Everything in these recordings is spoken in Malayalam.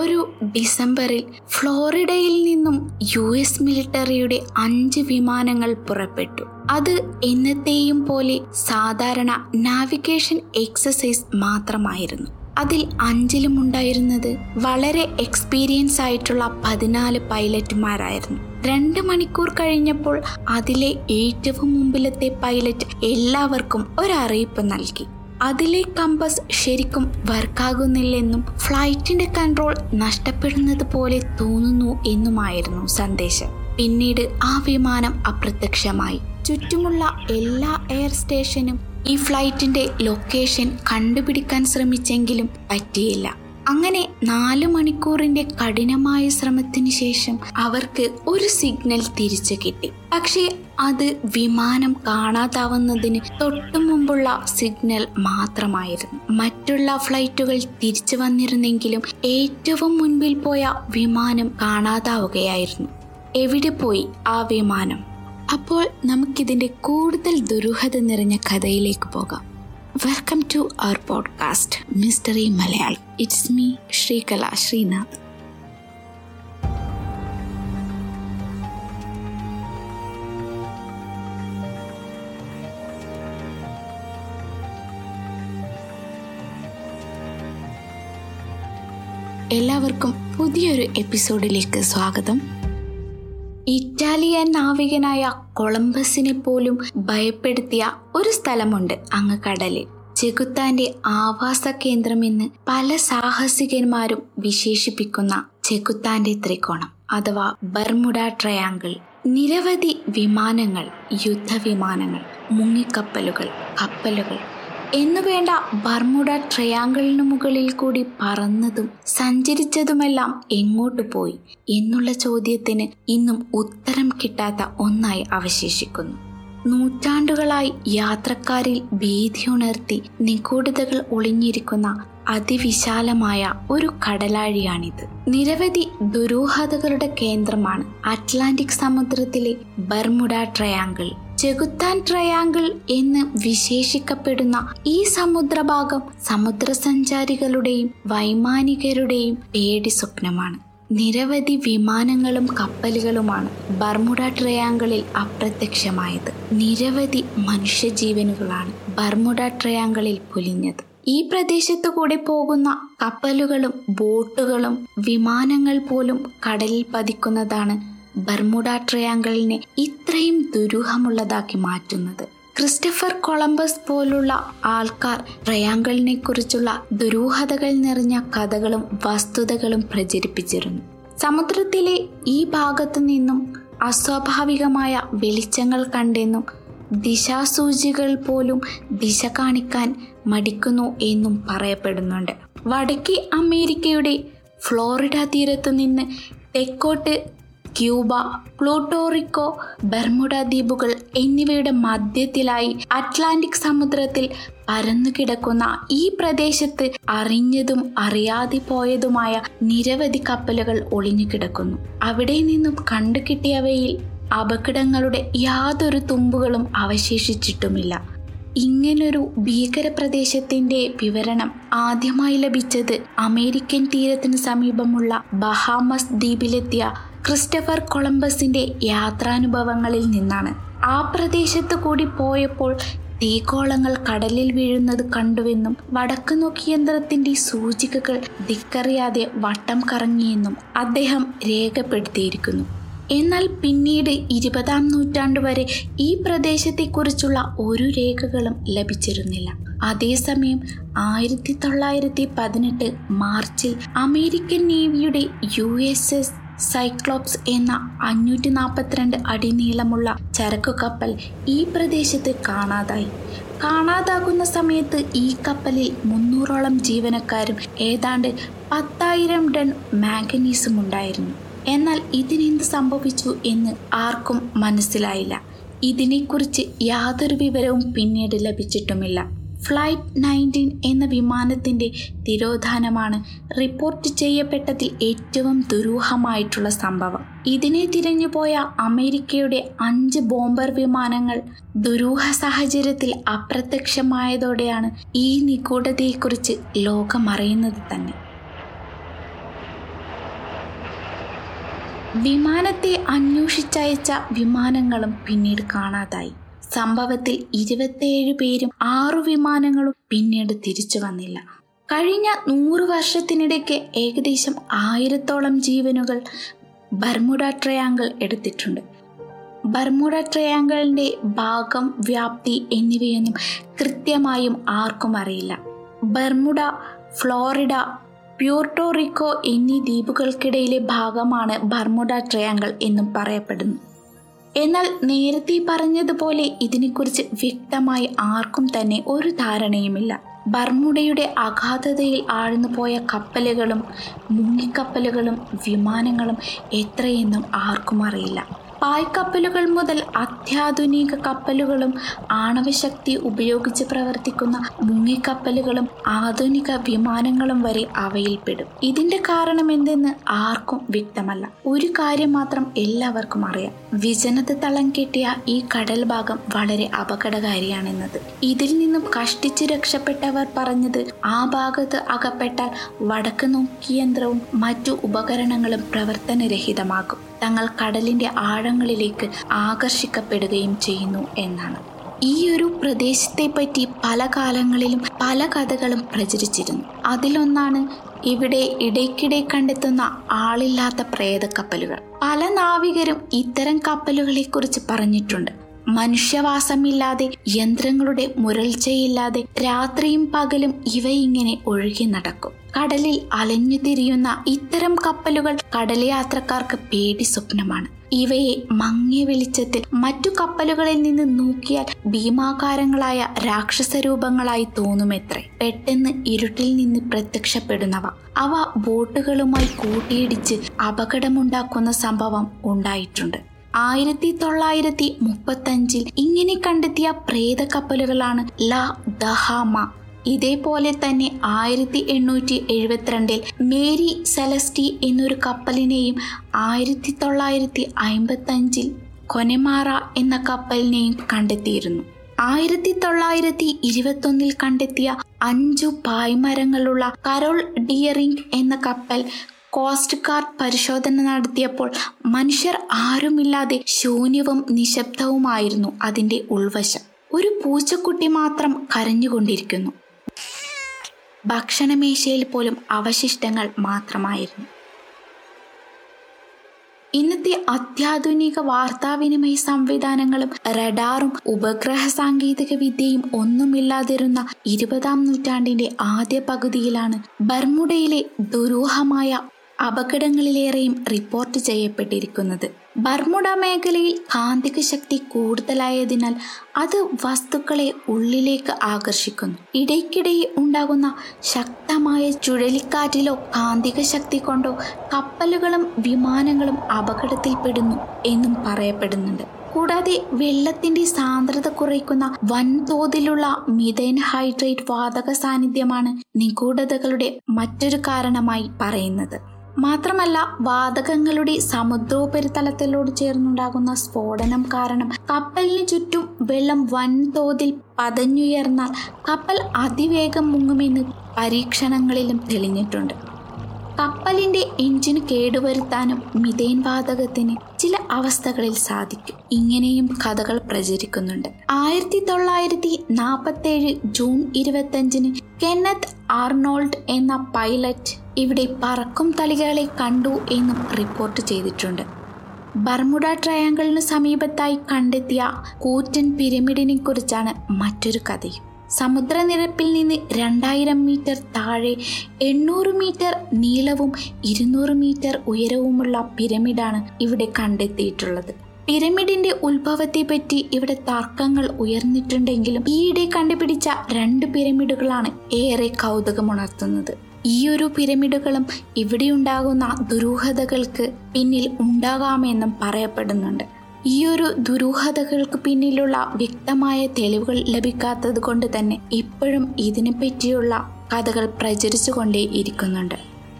ഒരു ഡിസംബറിൽ ഫ്ലോറിഡയിൽ നിന്നും US മിലിറ്ററിയുടെ 5 വിമാനങ്ങൾ പുറപ്പെട്ടു. അത് എന്നത്തെയും പോലെ സാധാരണ നാവിഗേഷൻ എക്സസൈസ് മാത്രമായിരുന്നു. അതിൽ 5 ഉണ്ടായിരുന്നത് വളരെ എക്സ്പീരിയൻസ് ആയിട്ടുള്ള 14 പൈലറ്റുമാരായിരുന്നു. 2 മണിക്കൂർ കഴിഞ്ഞപ്പോൾ അതിലെ ഏറ്റവും മുമ്പിലത്തെ പൈലറ്റ് എല്ലാവർക്കും ഒരറിയിപ്പ് നൽകി. അതിലെ കമ്പസ് ശരിക്കും വർക്കാകുന്നില്ലെന്നും ഫ്ലൈറ്റിന്റെ കൺട്രോൾ നഷ്ടപ്പെടുന്നത് പോലെ തോന്നുന്നു എന്നുമായിരുന്നു സന്ദേശം. പിന്നീട് ആ വിമാനം അപ്രത്യക്ഷമായി. ചുറ്റുമുള്ള എല്ലാ എയർ സ്റ്റേഷനും ഈ ഫ്ലൈറ്റിന്റെ ലൊക്കേഷൻ കണ്ടുപിടിക്കാൻ ശ്രമിച്ചെങ്കിലും പറ്റിയില്ല. അങ്ങനെ 4 മണിക്കൂറിന്റെ കഠിനമായ ശ്രമത്തിന് ശേഷം അവർക്ക് ഒരു സിഗ്നൽ തിരിച്ചു കിട്ടി. പക്ഷേ അത് വിമാനം കാണാതാവുന്നതിന് തൊട്ടു മുമ്പുള്ള സിഗ്നൽ മാത്രമായിരുന്നു. മറ്റുള്ള ഫ്ലൈറ്റുകൾ തിരിച്ചു വന്നിരുന്നെങ്കിലും ഏറ്റവും മുൻപിൽ പോയ വിമാനം കാണാതാവുകയായിരുന്നു. എവിടെ പോയി ആ വിമാനം? അപ്പോൾ നമുക്കിതിൻ്റെ കൂടുതൽ ദുരൂഹത നിറഞ്ഞ കഥയിലേക്ക് പോകാം. Welcome to our podcast mystery Malayalam. It's me Sreekala Sreenath. എല്ലാവർക്കും പുതിയൊരു എപ്പിസോഡിലേക്ക് സ്വാഗതം. ഇറ്റാലിയൻ നാവികനായ കൊളംബസിനെ പോലും ഭയപ്പെടുത്തിയ ഒരു സ്ഥലമുണ്ട് അങ്ങ് കടലിൽ. ചെകുത്താന്റെ ആവാസ കേന്ദ്രമെന്ന് പല സാഹസികന്മാരും വിശേഷിപ്പിക്കുന്ന ചെകുത്താന്റെ ത്രികോണം അഥവാ ബർമുഡ ട്രയാങ്കിൾ. നിരവധി വിമാനങ്ങൾ, യുദ്ധവിമാനങ്ങൾ, മുങ്ങിക്കപ്പലുകൾ, കപ്പലുകൾ എന്നുവേണ്ട ബർമുഡ ട്രയാങ്കിളിന് മുകളിൽ കൂടി പറന്നതും സഞ്ചരിച്ചതുമെല്ലാം എങ്ങോട്ട് പോയി എന്നുള്ള ചോദ്യത്തിന് ഇന്നും ഉത്തരം കിട്ടാത്ത ഒന്നായി അവശേഷിക്കുന്നു. നൂറ്റാണ്ടുകളായി യാത്രക്കാരിൽ ഭീതിയുണർത്തി നിഗൂഢതകൾ ഒളിഞ്ഞിരിക്കുന്ന അതിവിശാലമായ ഒരു കടലാഴിയാണിത്. നിരവധി ദുരൂഹതകളുടെ കേന്ദ്രമാണ് അറ്റ്ലാന്റിക് സമുദ്രത്തിലെ ബർമുഡ ട്രയാങ്കിൾ. ചെകുത്താൻ ട്രയാങ്കിൾ എന്ന് വിശേഷിക്കപ്പെടുന്ന ഈ സമുദ്രഭാഗം സമുദ്രസഞ്ചാരികളുടെയും വൈമാനികരുടെയും പേടി സ്വപ്നമാണ്. നിരവധി വിമാനങ്ങളും കപ്പലുകളുമാണ് ബർമുഡ ട്രയാങ്കിളിൽ അപ്രത്യക്ഷമായത്. നിരവധി മനുഷ്യജീവനുകളാണ് ബർമുഡ ട്രയാങ്കിളിൽ പൊലിഞ്ഞത്. ഈ പ്രദേശത്തു കൂടെ പോകുന്ന കപ്പലുകളും ബോട്ടുകളും വിമാനങ്ങൾ പോലും കടലിൽ പതിക്കുന്നതാണ് ബർമുഡ ട്രയാങ്കിളിനെ ഇത്രയും ദുരൂഹമുള്ളതാക്കി മാറ്റുന്നത്. ക്രിസ്റ്റഫർ കൊളംബസ് പോലുള്ള ആൾക്കാർ ട്രയാങ്കിളിനെ കുറിച്ചുള്ള ദുരൂഹതകൾ നിറഞ്ഞ കഥകളും വസ്തുതകളും പ്രചരിപ്പിച്ചിരുന്നു. സമുദ്രത്തിലെ ഈ ഭാഗത്തു നിന്നും അസ്വാഭാവികമായ വെളിച്ചങ്ങൾ കണ്ടെന്നും ദിശാസൂചികൾ പോലും ദിശ കാണിക്കാൻ മടിക്കുന്നു എന്നും പറയപ്പെടുന്നുണ്ട്. വടക്കേ അമേരിക്കയുടെ ഫ്ലോറിഡ തീരത്തു നിന്ന് തെക്കോട്ട് ക്യൂബ, പ്ലൂട്ടോറിക്കോ, ബർമുഡ ദ്വീപുകൾ എന്നിവയുടെ മധ്യത്തിലായി അറ്റ്ലാന്റിക് സമുദ്രത്തിൽ പരന്നുകിടക്കുന്ന ഈ പ്രദേശത്ത് അറിഞ്ഞതും അറിയാതെ പോയതുമായ നിരവധി കപ്പലുകൾ ഒളിഞ്ഞുകിടക്കുന്നു. അവിടെ നിന്നും കണ്ടുകിട്ടിയവയിൽ അപകടങ്ങളുടെ യാതൊരു തുമ്പുകളും അവശേഷിച്ചിട്ടുമില്ല. ഇങ്ങനൊരു ഭീകര പ്രദേശത്തിന്റെ വിവരണം ആദ്യമായി ലഭിച്ചത് അമേരിക്കൻ തീരത്തിന് സമീപമുള്ള ബഹാമസ് ദ്വീപിലെത്തിയ ക്രിസ്റ്റഫർ കൊളംബസിന്റെ യാത്രാനുഭവങ്ങളിൽ നിന്നാണ്. ആ പ്രദേശത്തു കൂടി പോയപ്പോൾ തീഗോളങ്ങൾ കടലിൽ വീഴുന്നത് കണ്ടുവെന്നും വടക്ക് നോക്കിയന്ത്രത്തിന്റെ സൂചികകൾ ധിക്കറിയാതെ വട്ടം കറങ്ങിയെന്നും അദ്ദേഹം രേഖപ്പെടുത്തിയിരിക്കുന്നു. എന്നാൽ പിന്നീട് 20-ാം നൂറ്റാണ്ട് വരെ ഈ പ്രദേശത്തെക്കുറിച്ചുള്ള ഒരു രേഖകളും ലഭിച്ചിരുന്നില്ല. അതേസമയം 1918 മാർച്ചിൽ അമേരിക്കൻ നേവിയുടെ USS സൈക്ലോപ്സ് എന്ന 542 അടി നീളമുള്ള ചരക്കു കപ്പൽ ഈ പ്രദേശത്ത് കാണാതായി. കാണാതാകുന്ന സമയത്ത് ഈ കപ്പലിൽ 300-ഓളം ജീവനക്കാരും ഏതാണ്ട് 10,000 ടൺ മാംഗനീസും ഉണ്ടായിരുന്നു. എന്നാൽ ഇതിനെന്ത് സംഭവിച്ചു എന്ന് ആർക്കും മനസ്സിലായില്ല. ഇതിനെക്കുറിച്ച് യാതൊരു വിവരവും പിന്നീട് ലഭിച്ചിട്ടുമില്ല. ഫ്ലൈറ്റ് 19 എന്ന വിമാനത്തിൻ്റെ തിരോധാനമാണ് റിപ്പോർട്ട് ചെയ്യപ്പെട്ടതിൽ ഏറ്റവും ദുരൂഹമായിട്ടുള്ള സംഭവം. ഇതിനെ തിരഞ്ഞുപോയ അമേരിക്കയുടെ 5 ബോംബർ വിമാനങ്ങൾ ദുരൂഹ സാഹചര്യത്തിൽ അപ്രത്യക്ഷമായതോടെയാണ് ഈ നിഗൂഢതയെക്കുറിച്ച് ലോകമറിയുന്നത് തന്നെ. വിമാനത്തെ അന്വേഷിച്ചയച്ച വിമാനങ്ങളും പിന്നീട് കാണാതായി. സംഭവത്തിൽ 27 പേരും 6 വിമാനങ്ങളും പിന്നീട് തിരിച്ചു വന്നില്ല. കഴിഞ്ഞ 100 വർഷത്തിനിടയ്ക്ക് ഏകദേശം 1000-ഓളം ജീവനുകൾ ബർമുഡ ട്രയാങ്കിൾ എടുത്തിട്ടുണ്ട്. ബർമുഡ ട്രയാങ്കിളിന്റെ ഭാഗം, വ്യാപ്തി എന്നിവയൊന്നും കൃത്യമായും ആർക്കും അറിയില്ല. ബർമുഡ, ഫ്ലോറിഡ, പ്യൂർട്ടോ റിക്കോ എന്നീ ദ്വീപുകൾക്കിടയിലെ ഭാഗമാണ് ബർമുഡ ട്രയാങ്കിൾ എന്നും പറയപ്പെടുന്നു. എന്നാൽ നേരത്തെ പറഞ്ഞതുപോലെ ഇതിനെക്കുറിച്ച് വ്യക്തമായി ആർക്കും തന്നെ ഒരു ധാരണയുമില്ല. ബർമുഡയുടെ അഗാധതയിൽ ആഴ്ന്നുപോയ കപ്പലുകളും മുങ്ങിക്കപ്പലുകളും വിമാനങ്ങളും എത്രയെന്നും ആർക്കും അറിയില്ല. പായ്ക്കപ്പലുകൾ മുതൽ അത്യാധുനിക കപ്പലുകളും ആണവശക്തി ഉപയോഗിച്ച് പ്രവർത്തിക്കുന്ന മുങ്ങിക്കപ്പലുകളും ആധുനിക വിമാനങ്ങളും വരെ അവയിൽപ്പെടും. ഇതിന്റെ കാരണം എന്തെന്ന് ആർക്കും വ്യക്തമല്ല. ഒരു കാര്യം മാത്രം എല്ലാവർക്കും അറിയാം, വിജനത തളം കെട്ടിയ ഈ കടൽ ഭാഗം വളരെ അപകടകാരിയാണെന്നത്. ഇതിൽ നിന്നും കഷ്ടിച്ച് രക്ഷപ്പെട്ടവർ പറഞ്ഞത്, ആ ഭാഗത്ത് അകപ്പെട്ടാൽ വടക്ക് നോക്കിയന്ത്രവും മറ്റു ഉപകരണങ്ങളും പ്രവർത്തനരഹിതമാകും, തങ്ങൾ കടലിന്റെ ആഴങ്ങളിലേക്ക് ആകർഷിക്കപ്പെടുകയും ചെയ്യുന്നു എന്നാണ്. ഈയൊരു പ്രദേശത്തെപ്പറ്റി പല കാലങ്ങളിലും പല കഥകളും പ്രചരിച്ചിരുന്നു. അതിലൊന്നാണ് ഇവിടെ ഇടയ്ക്കിടെ കണ്ടെത്തുന്ന ആളില്ലാത്ത പ്രേതക്കപ്പലുകൾ. പല നാവികരും ഇത്തരം കപ്പലുകളെക്കുറിച്ച് പറഞ്ഞിട്ടുണ്ട്. മനുഷ്യവാസമില്ലാതെ, യന്ത്രങ്ങളുടെ മുരൾച്ചയില്ലാതെ രാത്രിയും പകലും ഇവയിങ്ങനെ ഒഴുകി നടക്കും. കടലിൽ അലഞ്ഞു തിരിയുന്ന ഇത്തരം കപ്പലുകൾ കടൽ യാത്രക്കാർക്ക് പേടി സ്വപ്നമാണ്. ഇവയെ മങ്ങിയ വെളിച്ചത്തിൽ മറ്റു കപ്പലുകളിൽ നിന്ന് നോക്കിയാൽ ഭീമാകാരങ്ങളായ രാക്ഷസരൂപങ്ങളായി തോന്നുമെത്രേ. പെട്ടെന്ന് ഇരുട്ടിൽ നിന്ന് പ്രത്യക്ഷപ്പെടുന്നവ, അവ ബോട്ടുകളുമായി കൂട്ടിയിടിച്ച് അപകടമുണ്ടാക്കുന്ന സംഭവം ഉണ്ടായിട്ടുണ്ട്. 1935 ഇങ്ങനെ കണ്ടെത്തിയ പ്രേതക്കപ്പലുകളാണ് ലാ ദഹാമ. ഇതേപോലെ തന്നെ 1872 മേരി സെലസ്റ്റി എന്നൊരു കപ്പലിനെയും 1955 കൊനെമാറ എന്ന കപ്പലിനെയും കണ്ടെത്തിയിരുന്നു. 1921 കണ്ടെത്തിയ 5 പായ്മരങ്ങളുള്ള കരോൾ ഡിയറിംഗ് എന്ന കപ്പൽ കോസ്റ്റ് ഗാർഡ് പരിശോധന നടത്തിയപ്പോൾ മനുഷ്യർ ആരുമില്ലാതെ ശൂന്യവും നിശബ്ദവുമായിരുന്നു അതിൻ്റെ ഉൾവശം. ഒരു പൂച്ചക്കുട്ടി മാത്രം കരഞ്ഞുകൊണ്ടിരിക്കുന്നു. ഭക്ഷണമേശയിൽ പോലും അവശിഷ്ടങ്ങൾ മാത്രമായിരുന്നു. ഇന്നത്തെ അത്യാധുനിക വാർത്താവിനിമയ സംവിധാനങ്ങളും റഡാറും ഉപഗ്രഹ സാങ്കേതിക വിദ്യയും ഒന്നുമില്ലാതിരുന്ന 20-ാം നൂറ്റാണ്ടിന്റെ ആദ്യ പകുതിയിലാണ് ബർമുഡയിലെ ദുരൂഹമായ അപകടങ്ങളിലേറെയും റിപ്പോർട്ട് ചെയ്യപ്പെട്ടിരിക്കുന്നത്. ബർമുഡ മേഖലയിൽ കാന്തിക ശക്തി കൂടുതലായതിനാൽ അത് വസ്തുക്കളെ ഉള്ളിലേക്ക് ആകർഷിക്കുന്നു. ഇടയ്ക്കിടെ ഉണ്ടാകുന്ന ശക്തമായ ചുഴലിക്കാറ്റിലോ കാന്തിക ശക്തി കൊണ്ടോ കപ്പലുകളും വിമാനങ്ങളും അപകടത്തിൽപ്പെടുന്നു എന്നും പറയപ്പെടുന്നുണ്ട്. കൂടാതെ വെള്ളത്തിന്റെ സാന്ദ്രത കുറയ്ക്കുന്ന വൻതോതിലുള്ള മീഥേൻ ഹൈഡ്രേറ്റ് വാതക സാന്നിധ്യമാണ് നിഗൂഢതകളുടെ മറ്റൊരു കാരണമായി പറയുന്നത്. മാത്രമല്ല, വാതകങ്ങളുടെ സമുദ്രോപരിതലത്തിലോട് ചേർന്നുണ്ടാകുന്ന സ്ഫോടനം കാരണം കപ്പലിന് ചുറ്റും വെള്ളം വൻതോതിൽ പതഞ്ഞുയർന്നാൽ കപ്പൽ അതിവേഗം മുങ്ങുമെന്ന് പരീക്ഷണങ്ങളിലും തെളിഞ്ഞിട്ടുണ്ട്. കപ്പലിന്റെ എഞ്ചിന് കേടുവരുത്താനും മിഥേൻ വാതകത്തിന് ചില അവസ്ഥകളിൽ സാധിക്കും. ഇങ്ങനെയും കഥകൾ പ്രചരിക്കുന്നുണ്ട്. 1947 ജൂൺ 25-ന് കെന്നത്ത് ആർണോൾഡ് എന്ന പൈലറ്റ് ഇവിടെ പറക്കും തളികളെ കണ്ടു എന്നും റിപ്പോർട്ട് ചെയ്തിട്ടുണ്ട്. ബർമുഡ ട്രയാങ്കിളിന് സമീപത്തായി കണ്ടെത്തിയ കൂറ്റൻ പിരമിഡിനെ കുറിച്ചാണ് മറ്റൊരു കഥയും. സമുദ്രനിരപ്പിൽ നിന്ന് 2000 മീറ്റർ താഴെ 800 മീറ്റർ നീളവും 200 മീറ്റർ ഉയരവുമുള്ള പിരമിഡാണ് ഇവിടെ കണ്ടെത്തിയിട്ടുള്ളത്. പിരമിഡിന്റെ ഉത്ഭവത്തെപ്പറ്റി ഇവിടെ തർക്കങ്ങൾ ഉയർന്നിട്ടുണ്ടെങ്കിലും ഈയിടെ കണ്ടുപിടിച്ച 2 പിരമിഡുകളാണ് ഏറെ കൗതുകമുണർത്തുന്നത്. ഈയൊരു പിരമിഡുകളും ഇവിടെയുണ്ടാകുന്ന ദുരൂഹതകൾക്ക് പിന്നിൽ ഉണ്ടാകാമെന്നും പറയപ്പെടുന്നുണ്ട്. ഈയൊരു ദുരൂഹതകൾക്ക് പിന്നിലുള്ള വ്യക്തമായ തെളിവുകൾ ലഭിക്കാത്തത് കൊണ്ട് തന്നെ ഇപ്പോഴും ഇതിനെപ്പറ്റിയുള്ള കഥകൾ പ്രചരിച്ചുകൊണ്ടേ ഇരിക്കുന്നുണ്ട്.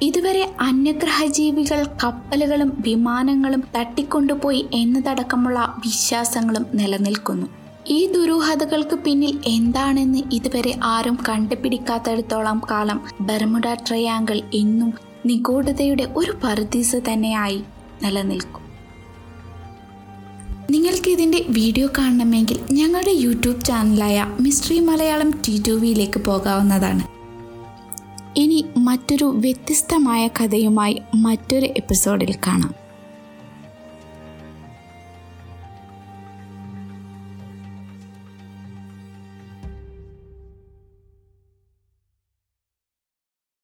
ഇതുവരെ അന്യഗ്രഹജീവികൾ കപ്പലുകളും വിമാനങ്ങളും തട്ടിക്കൊണ്ടുപോയി എന്നതടക്കമുള്ള വിശ്വാസങ്ങളും നിലനിൽക്കുന്നു. ഈ ദുരൂഹതകൾക്ക് പിന്നിൽ എന്താണെന്ന് ഇതുവരെ ആരും കണ്ടുപിടിക്കാത്തിടത്തോളം കാലം ബർമുഡ ട്രയാങ്കിൾ ഇന്നും നിഗൂഢതയുടെ ഒരു പറുദീസ തന്നെയായി നിലനിൽക്കും. നിങ്ങൾക്ക് ഇതിൻ്റെ വീഡിയോ കാണണമെങ്കിൽ ഞങ്ങളുടെ യൂട്യൂബ് ചാനലായ മിസ്റ്ററി മലയാളം ടി2വിയിലേക്ക് പോകാവുന്നതാണ്. ഇനി മറ്റൊരു വ്യത്യസ്തമായ കഥയുമായി മറ്റൊരു എപ്പിസോഡിൽ കാണാം.